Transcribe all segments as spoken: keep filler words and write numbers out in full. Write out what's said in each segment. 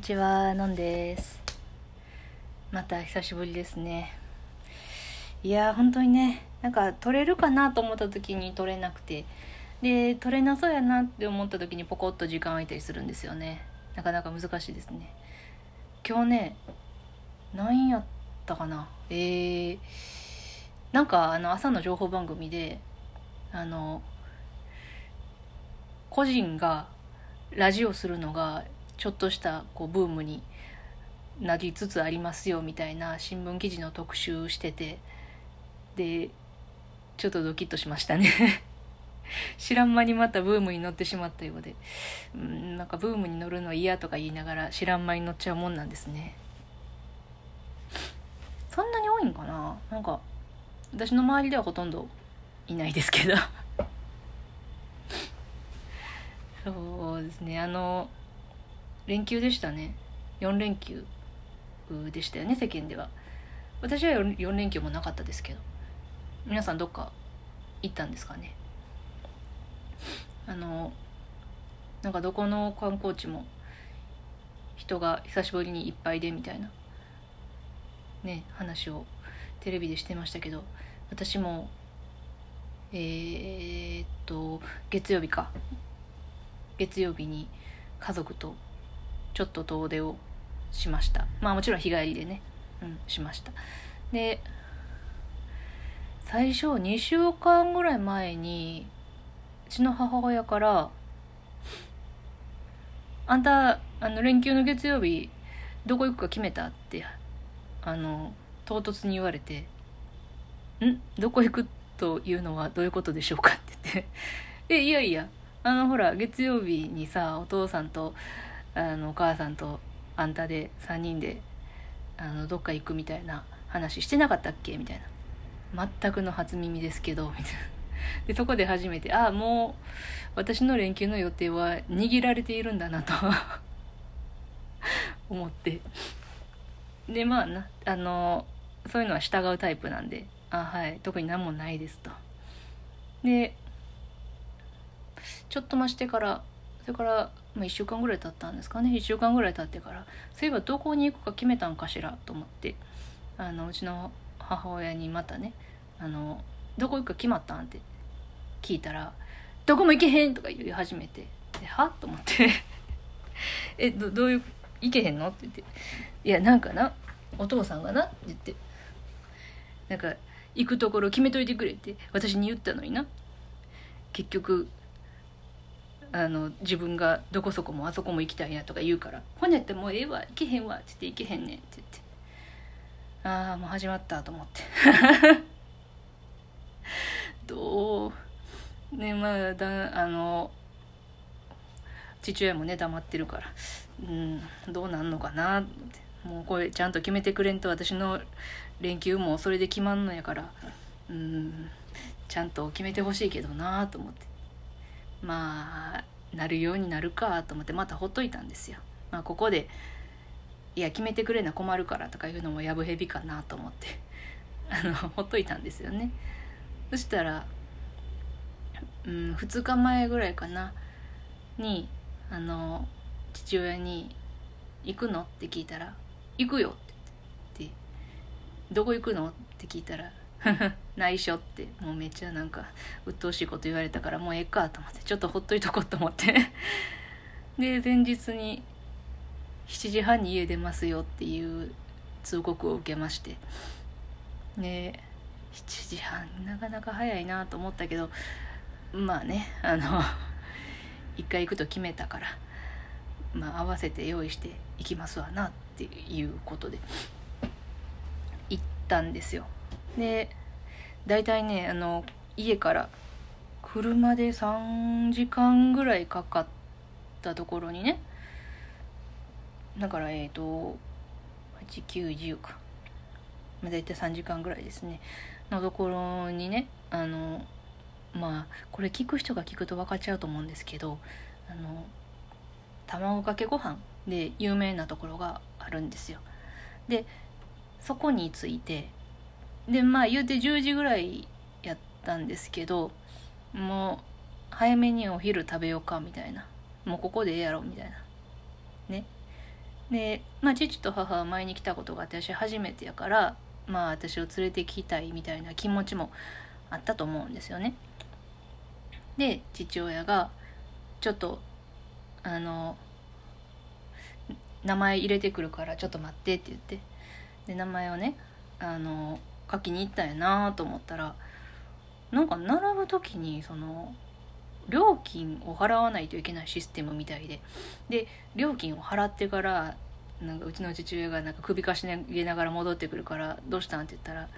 にちは、のんです。また久しぶりですね。いやー本当にね、なんか撮れるかなと思った時に撮れなくて、で撮れなそうやなって思った時にポコッと時間空いたりするんですよね。なかなか難しいですね。今日ね、何やったかな。えー、なんかあの朝の情報番組であの個人がラジオするのがちょっとしたこうブームになりつつありますよみたいな新聞記事の特集してて、でちょっとドキッとしましたね知らん間にまたブームに乗ってしまったようで、うん、なんかブームに乗るの嫌とか言いながら知らん間に乗っちゃうもんなんですね。そんなに多いんかな。なんか私の周りではほとんどいないですけどそうですね、あの連休でしたね。よん連休でしたよね、世間では。私はよん連休もなかったですけど、皆さんどっか行ったんですかね。あのなんかどこの観光地も人が久しぶりにいっぱいでみたいなね話をテレビでしてましたけど、私もえー、っと月曜日か月曜日に家族とちょっと遠出をしました。まあもちろん日帰りでね、うん、しました。で、最初にしゅうかんぐらい前にうちの母親から「あんたあの連休の月曜日どこ行くか決めた?」ってあの唐突に言われて「ん?どこ行くというのはどういうことでしょうか?」って言って「えいやいやあのほら月曜日にさお父さんとあのお母さんとあんたでさんにんであのどっか行くみたいな話してなかったっけみたいな。全くの初耳ですけどみたいな。でそこで初めてああもう私の連休の予定は握られているんだなと思って、でまあなあのそういうのは従うタイプなんであはい特に何もないですと。でちょっと増してからそれからまあ、いっしゅうかんぐらい経ったんですかね。いっしゅうかんぐらい経ってからそういえばどこに行くか決めたんかしらと思ってあのうちの母親にまたねあのどこ行くか決まったんって聞いたらどこも行けへんとか言い始めてではと思ってえ ど, どういう行けへんのって言っていやなんかなお父さんがなって言ってなんか行くところ決めといてくれって私に言ったのにな結局あの自分がどこそこもあそこも行きたいなとか言うから「ほんやってもうええわ行けへんわ」って言って「行けへんねん」って言ってああもう始まったと思ってどうねまあだあの父親もね黙ってるからうんどうなんのかなってもうこれちゃんと決めてくれんと私の連休もそれで決まんのやからうんちゃんと決めてほしいけどなと思って。まあなるようになるかと思ってまたほっといたんですよ。まあここでいや決めてくれな困るからとかいうのもやぶへびかなと思ってあのほっといたんですよね。そしたら、うん、ふつかまえぐらいかなにあの父親に「行くの?」って聞いたら「行くよ」って言って「どこ行くの?」って聞いたら内緒ってもうめっちゃなんか鬱陶しいこと言われたからもうええかと思ってちょっとほっといとこうと思ってで前日にしちじはんに家出ますよっていう通告を受けましてでしちじはんなかなか早いなと思ったけどまあねあの一回行くと決めたから、まあ、合わせて用意して行きますわなっていうことで行ったんですよ。でだいたいねあの家から車でさんじかんぐらいかかったところにねだからえっとはち、きゅう、じゅうかだいたいさんじかんぐらいですねのところにねあのまあこれ聞く人が聞くと分かっちゃうと思うんですけどあの卵かけご飯で有名なところがあるんですよ。でそこについてでまあ言うてじゅうじぐらいやったんですけどもう早めにお昼食べようかみたいなもうここでええやろみたいなねで、まあ、父と母は前に来たことが私初めてやから、まあ、私を連れてきたいみたいな気持ちもあったと思うんですよね。で、父親がちょっとあの名前入れてくるからちょっと待ってって言って、で名前をねあの書きに行ったんやなと思ったら、なんか並ぶ時にその料金を払わないといけないシステムみたいで、で料金を払ってからなんかうちの父親がなんか首かしげながら戻ってくるからどうしたんって言ったら、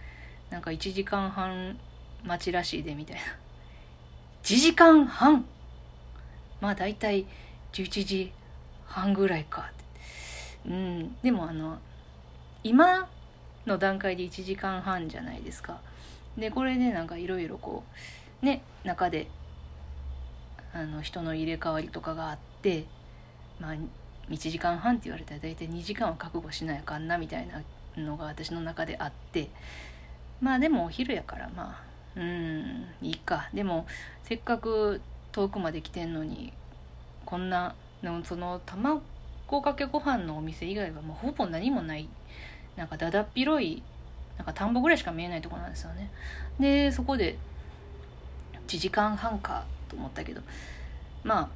なんかいちじかんはん待ちらしいでみたいな。いちじかんはん、まあだいたいじゅういちじはんぐらいかって、うん、でもあの今の段階でいちじかんはんじゃないですか。でこれでなんかいろいろこうね中であの人の入れ替わりとかがあって、まあ、いちじかんはんって言われたら大体にじかんは覚悟しないかんなみたいなのが私の中であって、まあでもお昼やからまあうんいいか、でもせっかく遠くまで来てんのにこんなのその卵かけご飯のお店以外はもうほぼ何もない、なんかだだっ広いなんか田んぼぐらいしか見えないところなんですよね。でそこでいちじかんはんかと思ったけど、まあ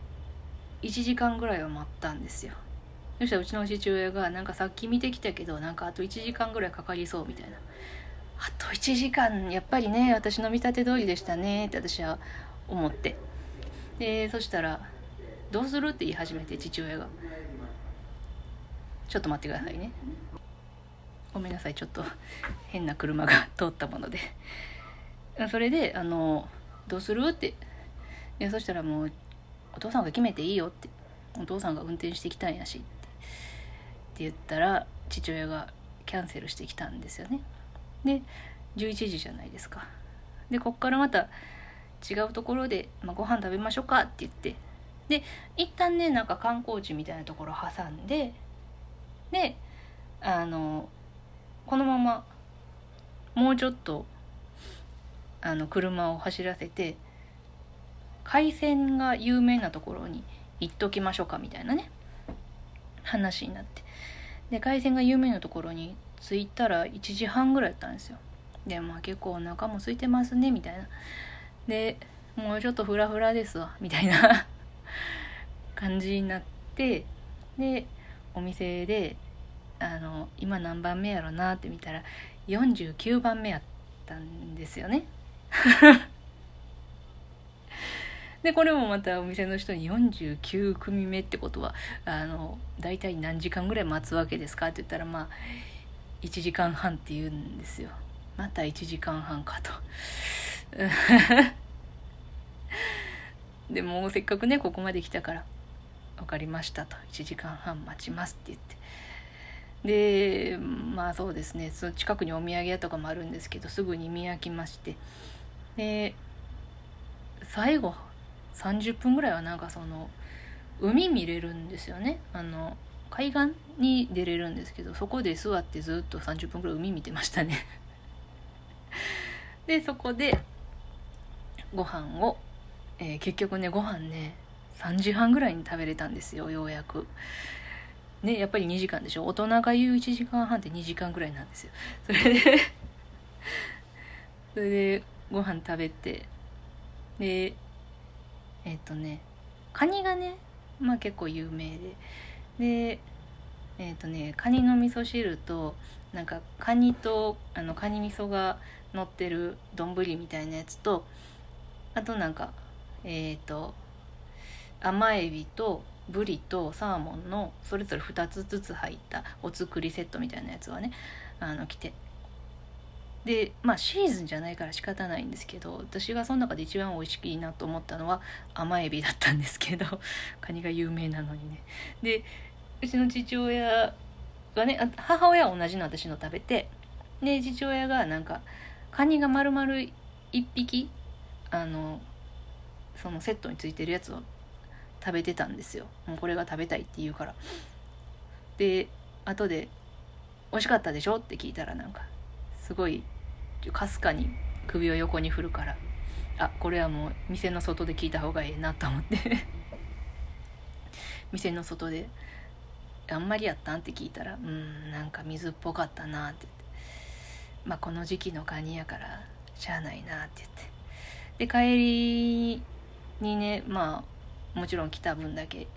いちじかんぐらいは待ったんですよ。そしたらうちの父親がなんかさっき見てきたけどなんかあといちじかんぐらいかかりそうみたいな。あといちじかんやっぱりね私の見立て通りでしたねって私は思って、でそしたらどうするって言い始めて父親がちょっと待ってくださいね、ごめんなさいちょっと変な車が通ったもので、それであのどうするってで、そしたらもうお父さんが決めていいよって、お父さんが運転してきたんやしって言ったら父親がキャンセルしてきたんですよね。でじゅういちじじゃないですか。でこっからまた違うところで、まあ、ご飯食べましょうかって言って、で一旦ねなんか観光地みたいなところを挟んで、であのこのままもうちょっとあの車を走らせて海鮮が有名なところに行っときましょうかみたいなね話になって、で海鮮が有名なところに着いたらいちじはんぐらいだったんですよ。でまあ結構お腹も空いてますねみたいな、でもうちょっとフラフラですわみたいな感じになって、でお店であの今何番目やろなって見たらよんじゅうきゅうばんめやったんですよねでこれもまたお店の人によんじゅうきゅうくみめってことはあのだいたい何時間ぐらい待つわけですかって言ったら、まあいちじかんはんって言うんですよ。またいちじかんはんかとでもせっかくねここまで来たから分かりましたといちじかんはん待ちますって言って、でまあそうですねその近くにお土産屋とかもあるんですけどすぐに見飽きまして、で最後さんじゅっぷんぐらいはなんかその海見れるんですよね、あの海岸に出れるんですけどそこで座ってずっとさんじゅっぷんぐらい海見てましたねでそこでご飯を、えー、結局ねご飯ねさんじはんぐらいに食べれたんですよ、ようやくね。やっぱりにじかんでしょ、大人が言ういちじかんはんってにじかんぐらいなんですよ。それでそれでご飯食べて、でえっとねカニがねまあ結構有名で、でえっ、ー、とねカニの味噌汁となんかカニとあのカニ味噌が乗ってる丼みたいなやつと、あとなんかえっ、ー、と甘エビとブリとサーモンのそれぞれふたつずつ入ったお作りセットみたいなやつはねあの来て、でまあシーズンじゃないから仕方ないんですけど私がその中で一番美味しいなと思ったのは甘エビだったんですけどカニが有名なのにね。でうちの父親がね母親は同じの私の食べて、で父親がなんかカニが丸々いっぴきあのそのセットについてるやつを食べてたんですよ。もうこれが食べたいって言うから、で後で美味しかったでしょって聞いたらなんかすごいかすかに首を横に振るから、あこれはもう店の外で聞いた方がいいなと思って店の外であんまりやったんって聞いたら、うんなんか水っぽかったなって言って、まあこの時期のカニやからしゃあないなって言って、で帰りにね、まあもちろん来た分だけ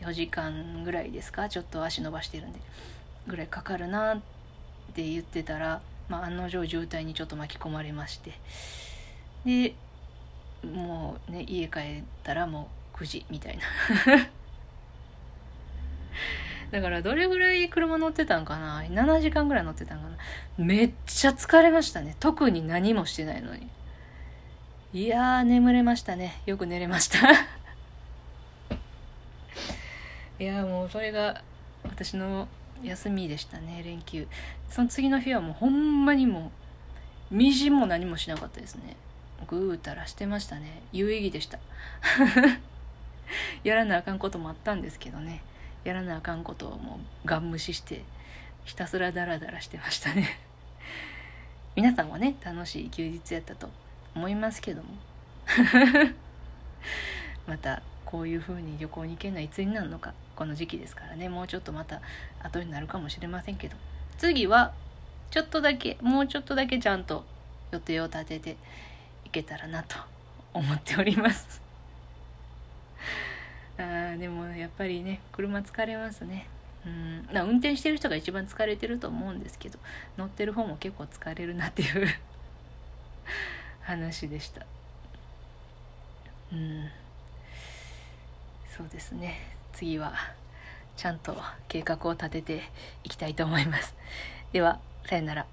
よじかんぐらいですか、ちょっと足伸ばしてるんでぐらいかかるなって言ってたら、まあ案の定渋滞にちょっと巻き込まれまして、でもうね家帰ったらもうくじみたいなだからどれぐらい車乗ってたんかな、ななじかんぐらい乗ってたんかな。めっちゃ疲れましたね、特に何もしてないのに。いやー眠れましたね、よく寝れましたいやもうそれが私の休みでしたね、連休。その次の日はもうほんまにもうみじんも何もしなかったですね。ぐうたらしてましたね、有意義でしたやらなあかんこともあったんですけどね、やらなあかんことをもうガン無視してひたすらダラダラしてましたね皆さんはね楽しい休日やったと思いますけどもまたこういう風に旅行に行けないいつになるのか、この時期ですからね、もうちょっとまた後になるかもしれませんけど、次はちょっとだけもうちょっとだけちゃんと予定を立てていけたらなと思っておりますあでもやっぱりね車疲れますね。うんだ運転してる人が一番疲れてると思うんですけど、乗ってる方も結構疲れるなっていう話でした。うんそうですね、次はちゃんと計画を立てていきたいと思います。ではさよなら。